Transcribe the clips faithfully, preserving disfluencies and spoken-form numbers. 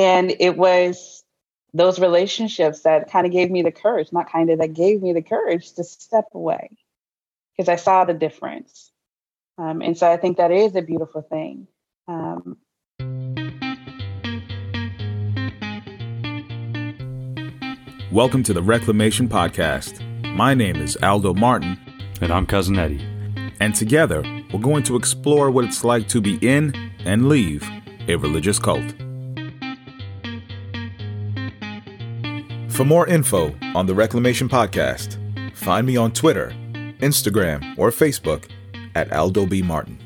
And it was those relationships that kind of gave me the courage, not kind of, that gave me the courage to step away because I saw the difference. Um, and so I think that is a beautiful thing. Um, Welcome to the Reclamation Podcast. My name is Aldo Martin. And I'm Cousin Eddie. And together, we're going to explore what it's like to be in and leave a religious cult. For more info on the Reclamation Podcast, find me on Twitter, Instagram, or Facebook at Aldo B. Martin.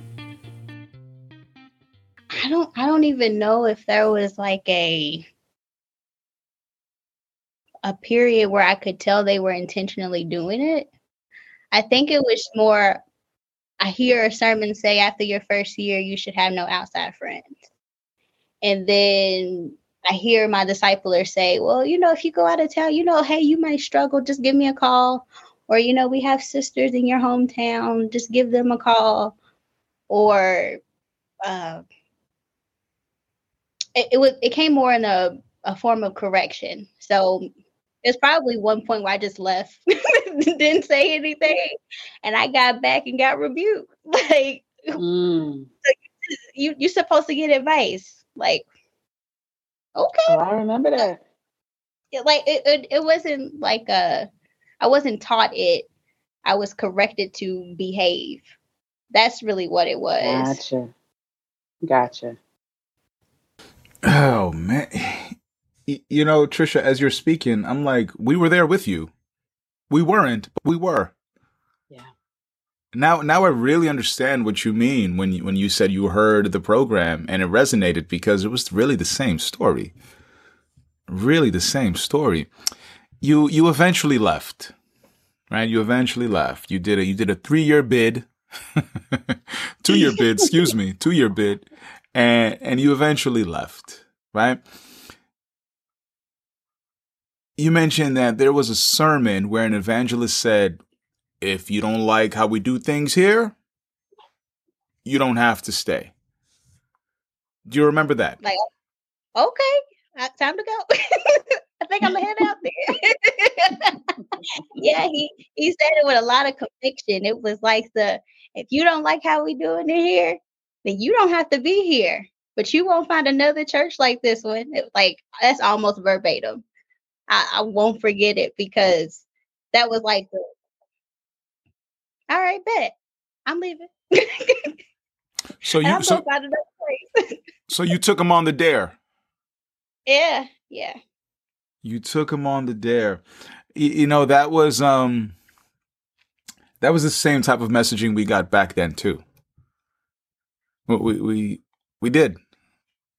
I don't, I don't even know if there was like a... a period where I could tell they were intentionally doing it. I think it was more, I hear a sermon say after your first year, you should have no outside friends. And then I hear my discipler say, well, you know, if you go out of town, you know, hey, you might struggle, just give me a call. Or, you know, we have sisters in your hometown, just give them a call. Or uh, it, it was, it came more in a, a form of correction. So it's probably one point where I just left, didn't say anything, and I got back and got rebuked. Like, mm. you, you're supposed to get advice. Like, okay. Oh, I remember that. Like, it, it, it wasn't like a, I wasn't taught it. I was corrected to behave. That's really what it was. Gotcha. Gotcha. Oh, man. You know, Tricia, as you're speaking, I'm like, we were there with you. We weren't, but we were. Yeah. Now, now I really understand what you mean when you, when you said you heard the program and it resonated, because it was really the same story. Really the same story. You you eventually left, right? You eventually left. You did a you did a three year bid, two year bid. Excuse me, two year bid, and and you eventually left, right? You mentioned that there was a sermon where an evangelist said, if you don't like how we do things here, you don't have to stay. Do you remember that? Like, okay, time to go. I think I'm going to head out there. Yeah, he, he said it with a lot of conviction. It was like the, if you don't like how we doing it here, then you don't have to be here. But you won't find another church like this one. It, like, that's almost verbatim. I, I won't forget it, because that was like, all right, bet. I'm leaving. So you so, so you took him on the dare. Yeah, yeah. You took him on the dare. You, you know, that was um that was the same type of messaging we got back then too. We we we did.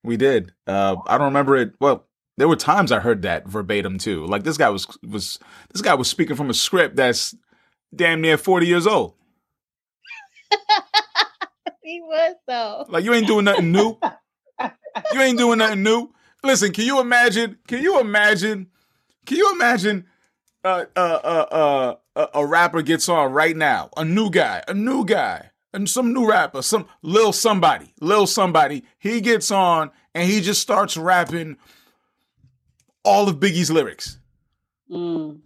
We did. Uh, I don't remember it well. There were times I heard that verbatim too. Like, this guy was was this guy was speaking from a script that's damn near forty years old. He was though. Like, you ain't doing nothing new. You ain't doing nothing new. Listen, can you imagine? Can you imagine? Can you imagine? Uh, uh, uh, uh, a rapper gets on right now. A new guy. A new guy. And some new rapper. Some Lil somebody. Lil somebody. He gets on and he just starts rapping all of Biggie's lyrics. Mm.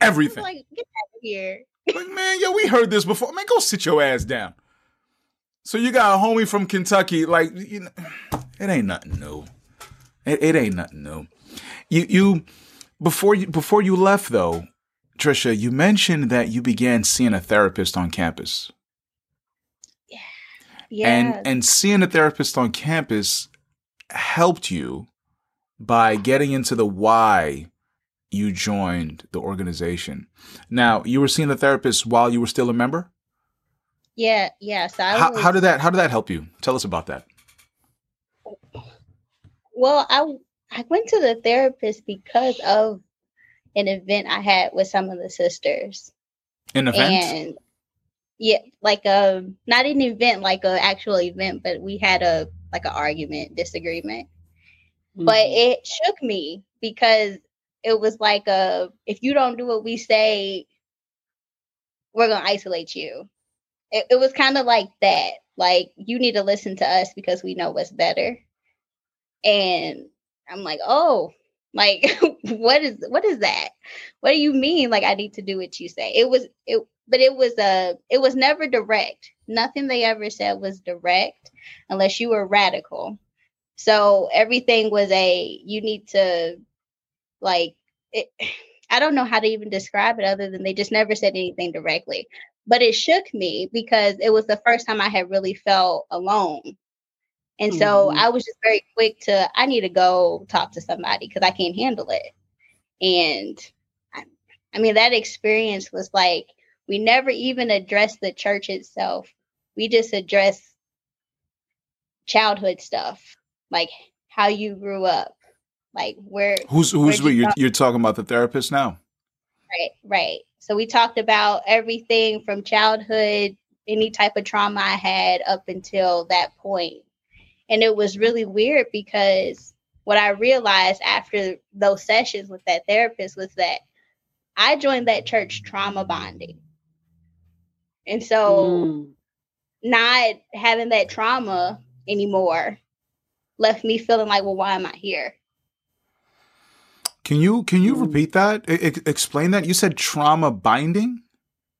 Everything. Like, get out of here. Like, man, yo, we heard this before. Man, go sit your ass down. So you got a homie from Kentucky, like, you know, it ain't nothing new. It, it ain't nothing new. You you before you before you left though, Tricia, you mentioned that you began seeing a therapist on campus. Yeah. Yeah. And and seeing a therapist on campus helped you by getting into the why you joined the organization. Now, you were seeing the therapist while you were still a member? Yeah, yeah. So I how, was, how did that how did that help you? Tell us about that. Well, I I went to the therapist because of an event I had with some of the sisters. An event? And yeah, like a not an event, like an actual event, but we had a like an argument, disagreement. But it shook me, because it was like, a, if you don't do what we say, we're going to isolate you. It, it was kind of like that. Like, you need to listen to us because we know what's better. And I'm like, oh, like, what is, what is that? What do you mean? Like, I need to do what you say. It was, it, but it was a, it was never direct. Nothing they ever said was direct unless you were radical. So everything was a, you need to like, it, I don't know how to even describe it other than they just never said anything directly, but it shook me because it was the first time I had really felt alone. And so mm-hmm. I was just very quick to, I need to go talk to somebody because I can't handle it. And I, I mean, that experience was like, we never even addressed the church itself. We just addressed childhood stuff, like how you grew up, like where. Who's who's where you you're, you're talking about the therapist now? Right, right. So we talked about everything from childhood, any type of trauma I had up until that point. And it was really weird because what I realized after those sessions with that therapist was that I joined that church trauma bonding. And so mm. not having that trauma anymore left me feeling like, well, why am I here? Can you can you mm. repeat that? I, explain that. You said trauma binding?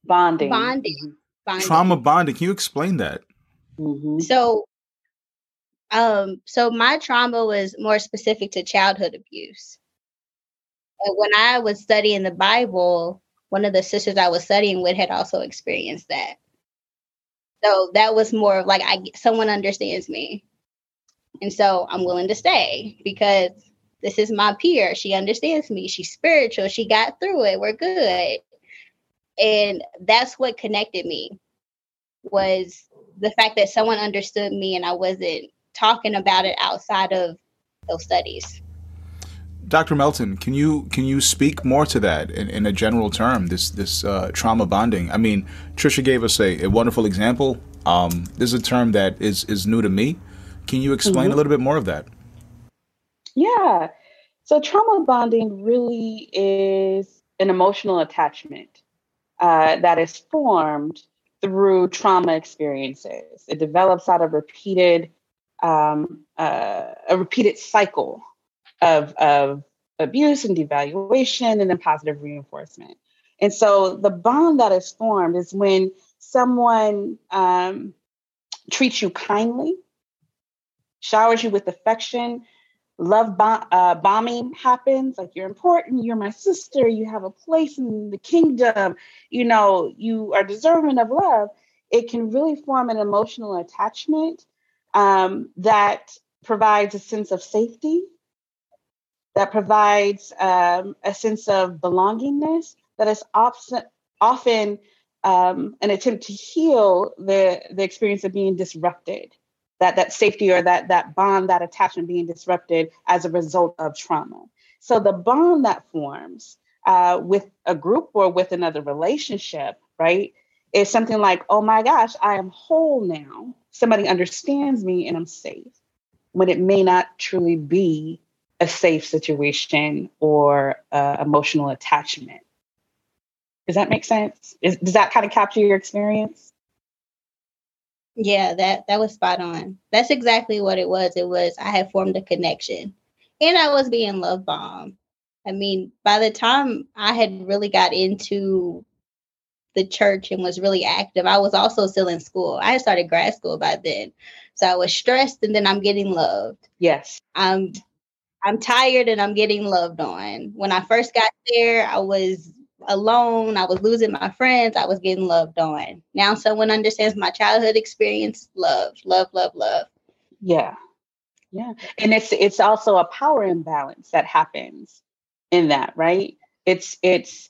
Bonding. Bonding. Bonding. Trauma bonding. Can you explain that? Mm-hmm. So Um, so my trauma was more specific to childhood abuse. And when I was studying the Bible, one of the sisters I was studying with had also experienced that. So that was more of like, I, someone understands me. And so I'm willing to stay because this is my peer. She understands me. She's spiritual. She got through it. We're good. And that's what connected me was the fact that someone understood me and I wasn't talking about it outside of those studies. Doctor Melton, can you can you speak more to that in, in a general term, this this uh, trauma bonding? I mean, Tricia gave us a, a wonderful example. Um, this is a term that is, is new to me. Can you explain mm-hmm. a little bit more of that? Yeah. So trauma bonding really is an emotional attachment uh, that is formed through trauma experiences. It develops out of repeated Um, uh, a repeated cycle of, of abuse and devaluation and then positive reinforcement. And so the bond that is formed is when someone um, treats you kindly, showers you with affection, love bom- uh, bombing happens, like you're important, you're my sister, you have a place in the kingdom, you know, you are deserving of love. It can really form an emotional attachment Um, that provides a sense of safety, that provides um, a sense of belongingness, that is op- often um, an attempt to heal the, the experience of being disrupted, that, that safety or that, that bond, that attachment being disrupted as a result of trauma. So the bond that forms uh, with a group or with another relationship, right, is something like, oh my gosh, I am whole now. Somebody understands me and I'm safe, when it may not truly be a safe situation or uh, emotional attachment. Does that make sense? Is, does that kind of capture your experience? Yeah, that, that was spot on. That's exactly what it was. It was, I had formed a connection and I was being love bombed. I mean, by the time I had really got into the church and was really active, I was also still in school. I had started grad school by then. So I was stressed and then I'm getting loved. Yes. I'm I'm tired and I'm getting loved on. When I first got there, I was alone. I was losing my friends. I was getting loved on. Now someone understands my childhood experience. Love, love, love, love. Yeah. Yeah. And it's it's also a power imbalance that happens in that, right? It's it's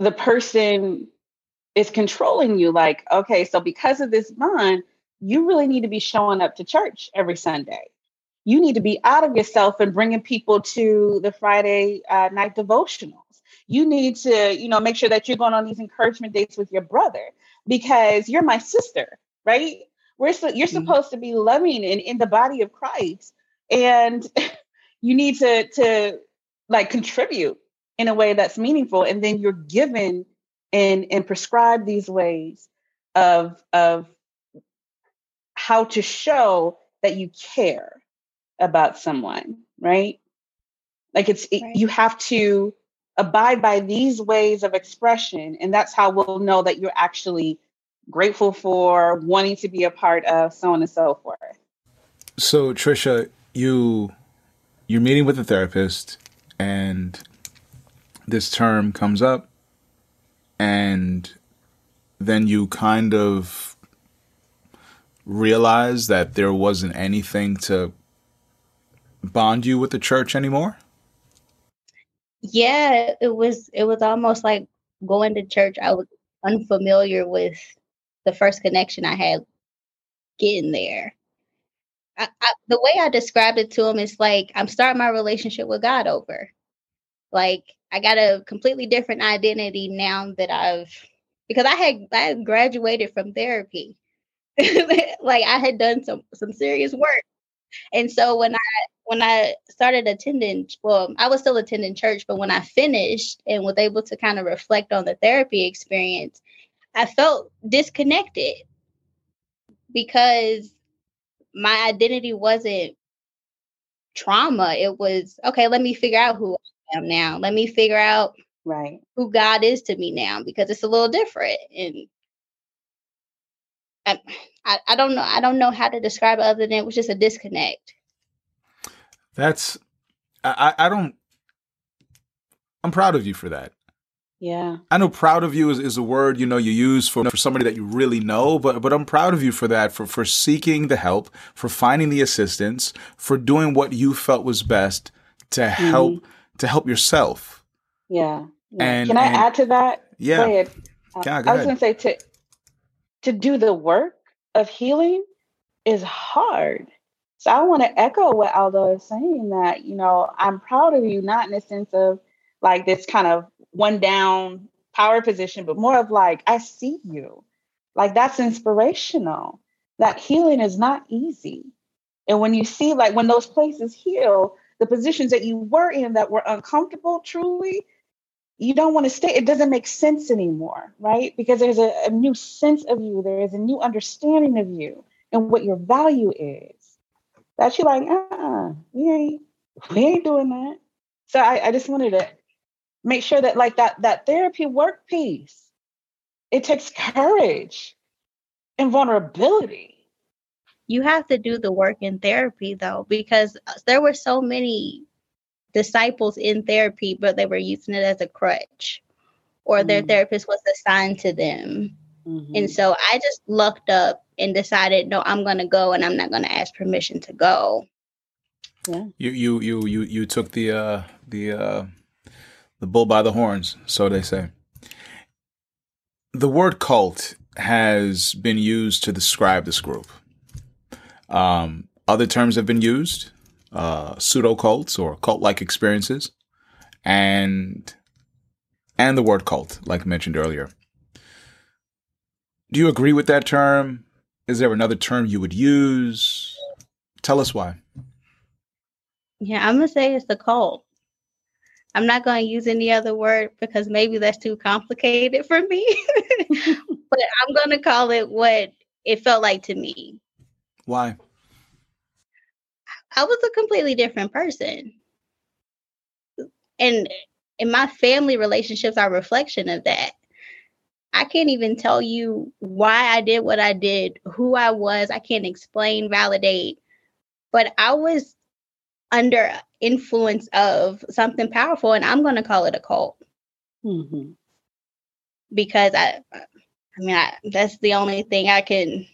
the person is controlling you, like, okay, so because of this bond, you really need to be showing up to church every Sunday. You need to be out of yourself and bringing people to the Friday uh, night devotionals. You need to, you know, make sure that you're going on these encouragement dates with your brother because you're my sister, right? We're so, you're mm-hmm. supposed to be loving and in the body of Christ, and you need to to like contribute in a way that's meaningful, and then you're given And, and prescribe these ways of, of how to show that you care about someone, right? Like it's, right. it, you have to abide by these ways of expression. And that's how we'll know that you're actually grateful for, wanting to be a part of, so on and so forth. So Tricia, you, you're meeting with a therapist and this term comes up, and then you kind of realize that there wasn't anything to bond you with the church anymore? Yeah, it was it was almost like going to church. I was unfamiliar with the first connection I had getting there. I, I, the way I described it to him is like, I'm starting my relationship with God over. Like, I got a completely different identity now that I've, because I had, I had graduated from therapy. Like I had done some, some serious work. And so when I, when I started attending, well, I was still attending church, but when I finished and was able to kind of reflect on the therapy experience, I felt disconnected because my identity wasn't trauma. It was, okay, let me figure out who I am now. Let me figure out right who God is to me now, because it's a little different. And I, I, I don't know. I don't know how to describe it other than it was just a disconnect. That's, I, I don't, I'm proud of you for that. Yeah. I know proud of you is, is a word, you know, you use for, for somebody that you really know, but, but I'm proud of you for that, for, for seeking the help, for finding the assistance, for doing what you felt was best to mm-hmm. help, to help yourself. Yeah. yeah. And can I and, add to that? Yeah. Go ahead. Uh, God, go I was going to say to, to do the work of healing is hard. So I want to echo what Aldo is saying, that, you know, I'm proud of you, not in the sense of like this kind of one down power position, but more of like, I see you. Like that's inspirational. That healing is not easy. And when you see, like when those places heal, the positions that you were in that were uncomfortable, truly, you don't want to stay. It doesn't make sense anymore, right? Because there's a, a new sense of you. There is a new understanding of you and what your value is. That you're like, uh-uh, we ain't, we ain't doing that. So I, I just wanted to make sure that like that, that therapy work piece, it takes courage and vulnerability. You have to do the work in therapy though, because there were so many disciples in therapy, but they were using it as a crutch, or mm-hmm. their therapist was assigned to them. Mm-hmm. And so I just lucked up and decided, no, I'm going to go, and I'm not going to ask permission to go. Yeah. You you you you you took the uh, the uh, the bull by the horns, so they say. The word cult has been used to describe this group. Um, other terms have been used, uh, pseudo cults or cult-like experiences, and and the word cult, like mentioned earlier. Do you agree with that term? Is there another term you would use? Tell us why. Yeah, I'm going to say it's the cult. I'm not going to use any other word because maybe that's too complicated for me. But I'm going to call it what it felt like to me. Why? I was a completely different person. And, and my family relationships are a reflection of that. I can't even tell you why I did what I did, who I was. I can't explain, validate, but I was under influence of something powerful, and I'm going to call it a cult mm-hmm. because I, I mean, I, that's the only thing I can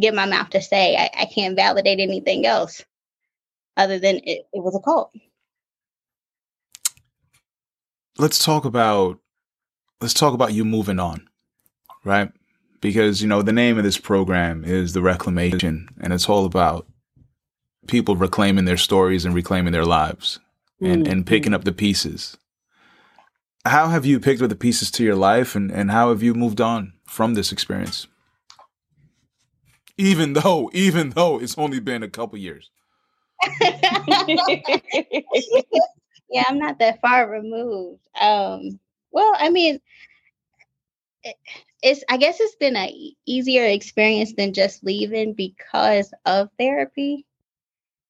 get my mouth to say. I, I can't validate anything else other than it, it was a cult. Let's talk about Let's talk about you moving on, right? Because, you know, the name of this program is The Reclamation, and it's all about people reclaiming their stories and reclaiming their lives and, mm-hmm. and picking up the pieces. How have you picked up the pieces to your life, and, and how have you moved on from this experience? Even though, even though it's only been a couple years. Yeah, I'm not that far removed. Um Well, I mean, it's, I guess it's been an easier experience than just leaving because of therapy.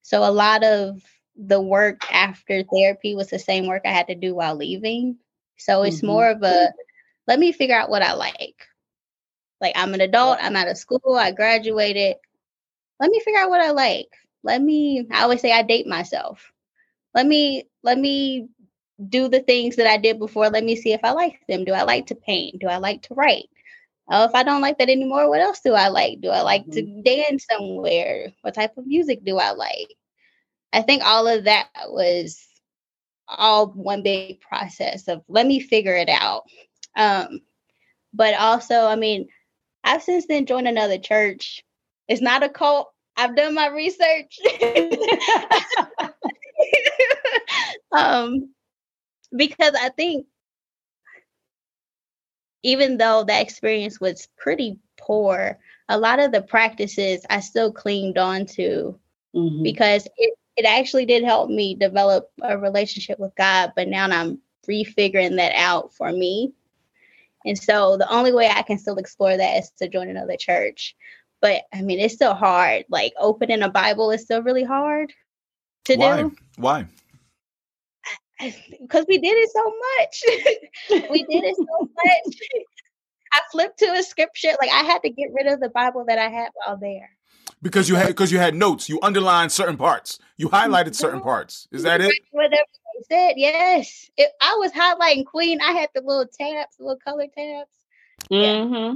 So a lot of the work after therapy was the same work I had to do while leaving. So it's mm-hmm. more of a, let me figure out what I like. Like, I'm an adult, I'm out of school, I graduated. Let me figure out what I like. Let me, I always say I date myself. Let me, let me do the things that I did before. Let me see if I like them. Do I like to paint? Do I like to write? Oh, if I don't like that anymore, what else do I like? Do I like mm-hmm. to dance somewhere? What type of music do I like? I think all of that was all one big process of let me figure it out. Um, but also, I mean, I've since then joined another church. It's not a cult. I've done my research. um, because I think even though that experience was pretty poor, a lot of the practices I still clinged on to mm-hmm. because it, it actually did help me develop a relationship with God. But now I'm refiguring that out for me. And so the only way I can still explore that is to join another church. But I mean, it's still hard. Like, opening a Bible is still really hard to Why? do. Why? Because we did it so much. we did it so much. I flipped to a scripture. Like, I had to get rid of the Bible that I had while there. Because you had because you had notes. You underlined certain parts. You highlighted certain parts. Is that it? Whatever they said, yes. If I was highlighting Queen, I had the little tabs, the little color tabs. Mm-hmm. Yeah.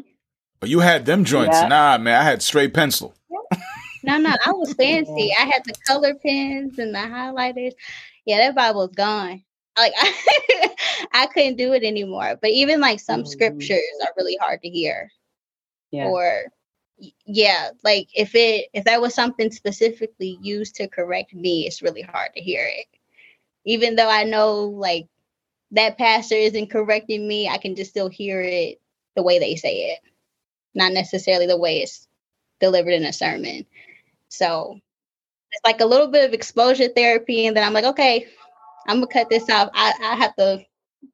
But you had them joints. Yeah. Nah, man, I had straight pencil. No, no, I was fancy. I had the color pens and the highlighters. Yeah, that Bible's gone. Like, I, I couldn't do it anymore. But even like some mm. scriptures are really hard to hear. Yeah. Or yeah, like if it if that was something specifically used to correct me, it's really hard to hear it. Even though I know like that pastor isn't correcting me, I can just still hear it the way they say it. Not necessarily the way it's delivered in a sermon. So it's like a little bit of exposure therapy. And then I'm like, okay, I'm gonna cut this off. I, I have to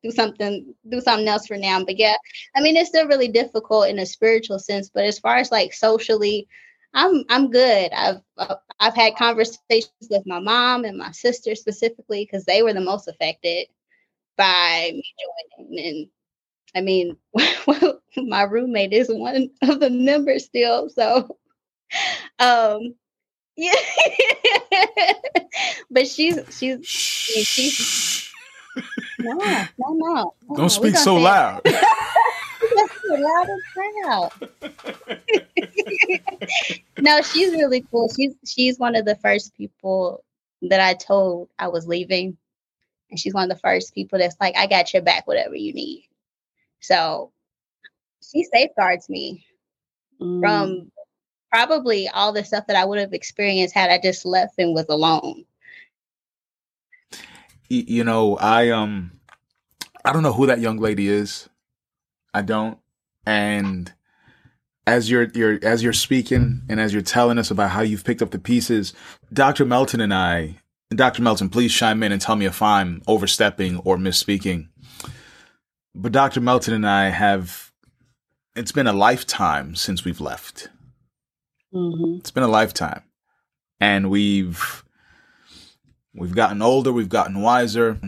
do something, do something else for now. But yeah, I mean, it's still really difficult in a spiritual sense, but as far as like socially, I'm, I'm good. I've, I've had conversations with my mom and my sister specifically, because they were the most affected by me joining. And I mean, my roommate is one of the members still. So, um, yeah, but she's, she's, she's, no, no, no. Don't no, speak so loud. loud loud. No, she's really cool. She's, she's one of the first people that I told I was leaving. And she's one of the first people that's like, I got your back, whatever you need. So she safeguards me mm. from probably all the stuff that I would have experienced had I just left and was alone. You know, I um, I don't know who that young lady is. I don't. And as you're you're as you're speaking and as you're telling us about how you've picked up the pieces, Doctor Melton and I, Doctor Melton, please chime in and tell me if I'm overstepping or misspeaking. But Doctor Melton and I have, it's been a lifetime since we've left. Mm-hmm. It's been a lifetime. And we've, we've gotten older, we've gotten wiser,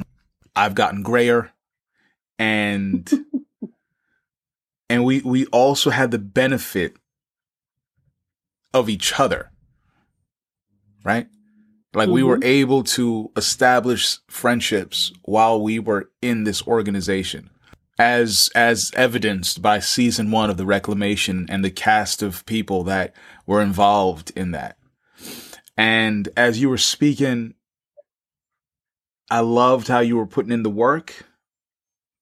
I've gotten grayer. And, and we, we also had the benefit of each other, right? Like, mm-hmm. we were able to establish friendships while we were in this organization. As as evidenced by season one of the Reclamation and the cast of people that were involved in that. And as you were speaking, I loved how you were putting in the work,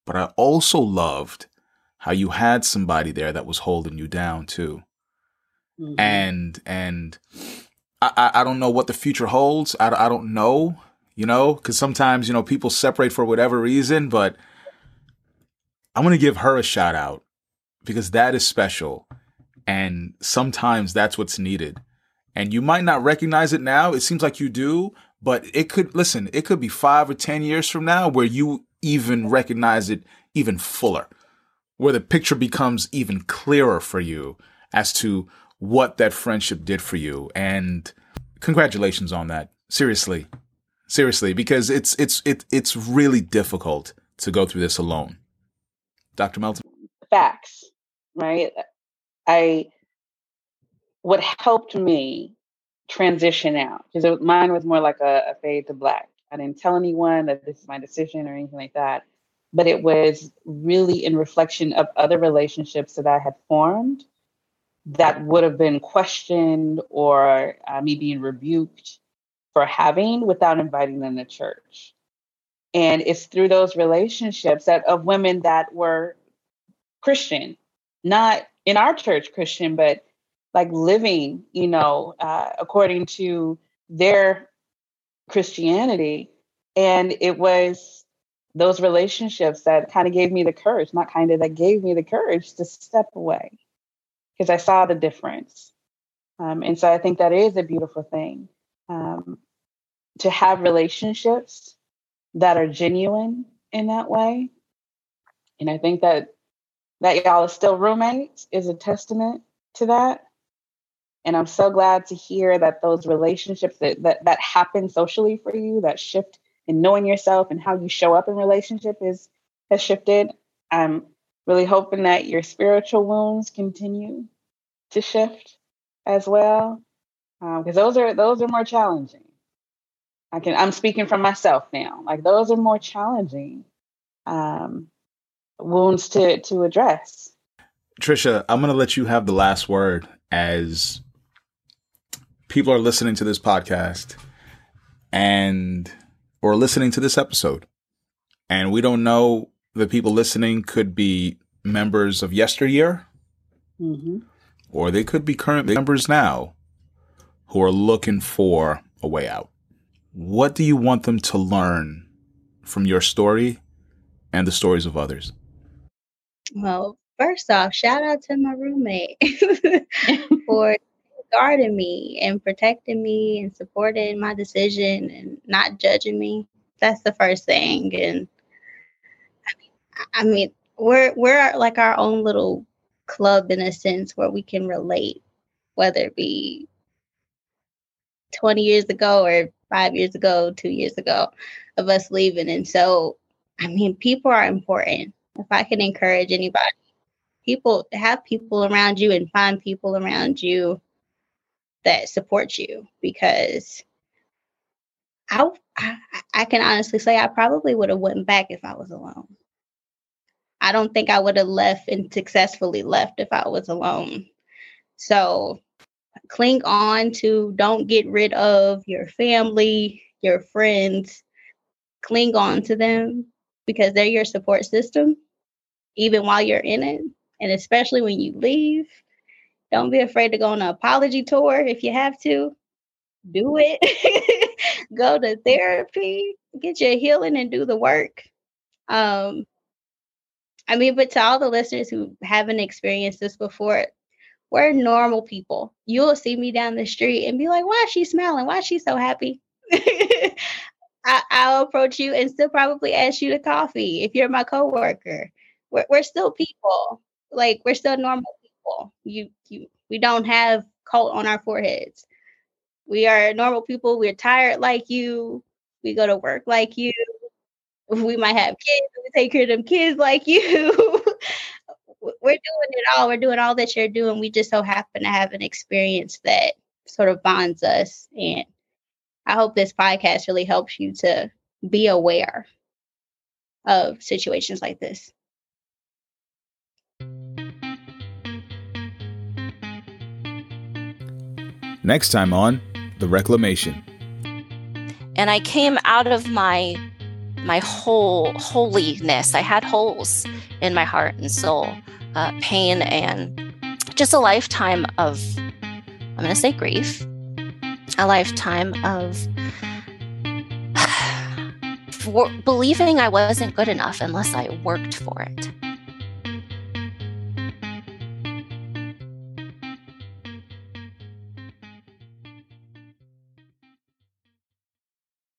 but I also loved how you had somebody there that was holding you down too. Mm-hmm. And and I, I don't know what the future holds. I, I don't know, you know, because sometimes, you know, people separate for whatever reason, but I'm going to give her a shout out because that is special. And sometimes that's what's needed. And you might not recognize it now. It seems like you do, but it could, listen, it could be five or ten years from now where you even recognize it even fuller, where the picture becomes even clearer for you as to what that friendship did for you. And congratulations on that. Seriously. Seriously, because it's it's it, it's really difficult to go through this alone. Doctor Melton? Facts, right? I what helped me transition out, because mine was more like a, a fade to black. I didn't tell anyone that this is my decision or anything like that, but it was really in reflection of other relationships that I had formed that would have been questioned or uh, me being rebuked for having without inviting them to church. And it's through those relationships that of women that were Christian, not in our church Christian, but like living, you know, uh, according to their Christianity. And it was those relationships that kind of gave me the courage, not kind of, that gave me the courage to step away, because I saw the difference. Um, and so I think that is a beautiful thing, um, to have relationships that are genuine in that way. And I think that that y'all are still roommates is a testament to that. And I'm so glad to hear that those relationships that, that, that happen socially for you, that shift in knowing yourself and how you show up in relationship is has shifted. I'm really hoping that your spiritual wounds continue to shift as well, because um, those are those are more challenging. I can I'm speaking from myself now. Like those are more challenging um, wounds to to address. Tricia, I'm going to let you have the last word as people are listening to this podcast and or listening to this episode. And we don't know, the people listening could be members of yesteryear, mm-hmm. or they could be current members now who are looking for a way out. What do you want them to learn from your story and the stories of others? Well, first off, shout out to my roommate for guarding me and protecting me and supporting my decision and not judging me. That's the first thing. And I mean, I mean, we're we're like our own little club in a sense where we can relate, whether it be twenty years ago or five years ago, two years ago of us leaving. And so, I mean, people are important. If I can encourage anybody, people have people around you and find people around you that support you, because I, I, I can honestly say I probably would have went back if I was alone. I don't think I would have left and successfully left if I was alone. So cling on to, don't get rid of your family, your friends, cling on to them because they're your support system, even while you're in it. And especially when you leave, don't be afraid to go on an apology tour. If you have to, do it. Go to therapy, get your healing and do the work. Um, I mean, but to all the listeners who haven't experienced this before, we're normal people. You'll see me down the street and be like, why is she smiling? Why is she so happy? I, I'll approach you and still probably ask you to coffee if you're my coworker. We're, we're still people. Like, we're still normal people. You, you, we don't have coat on our foreheads. We are normal people. We're tired like you. We go to work like you. We might have kids. We take care of them kids like you. We're doing it all. We're doing all that you're doing. We just so happen to have an experience that sort of bonds us. And I hope this podcast really helps you to be aware of situations like this. Next time on The Reclamation. And I came out of my my whole holiness. I had holes in my heart and soul, uh, pain, and just a lifetime of, I'm going to say grief, a lifetime of for believing I wasn't good enough unless I worked for it.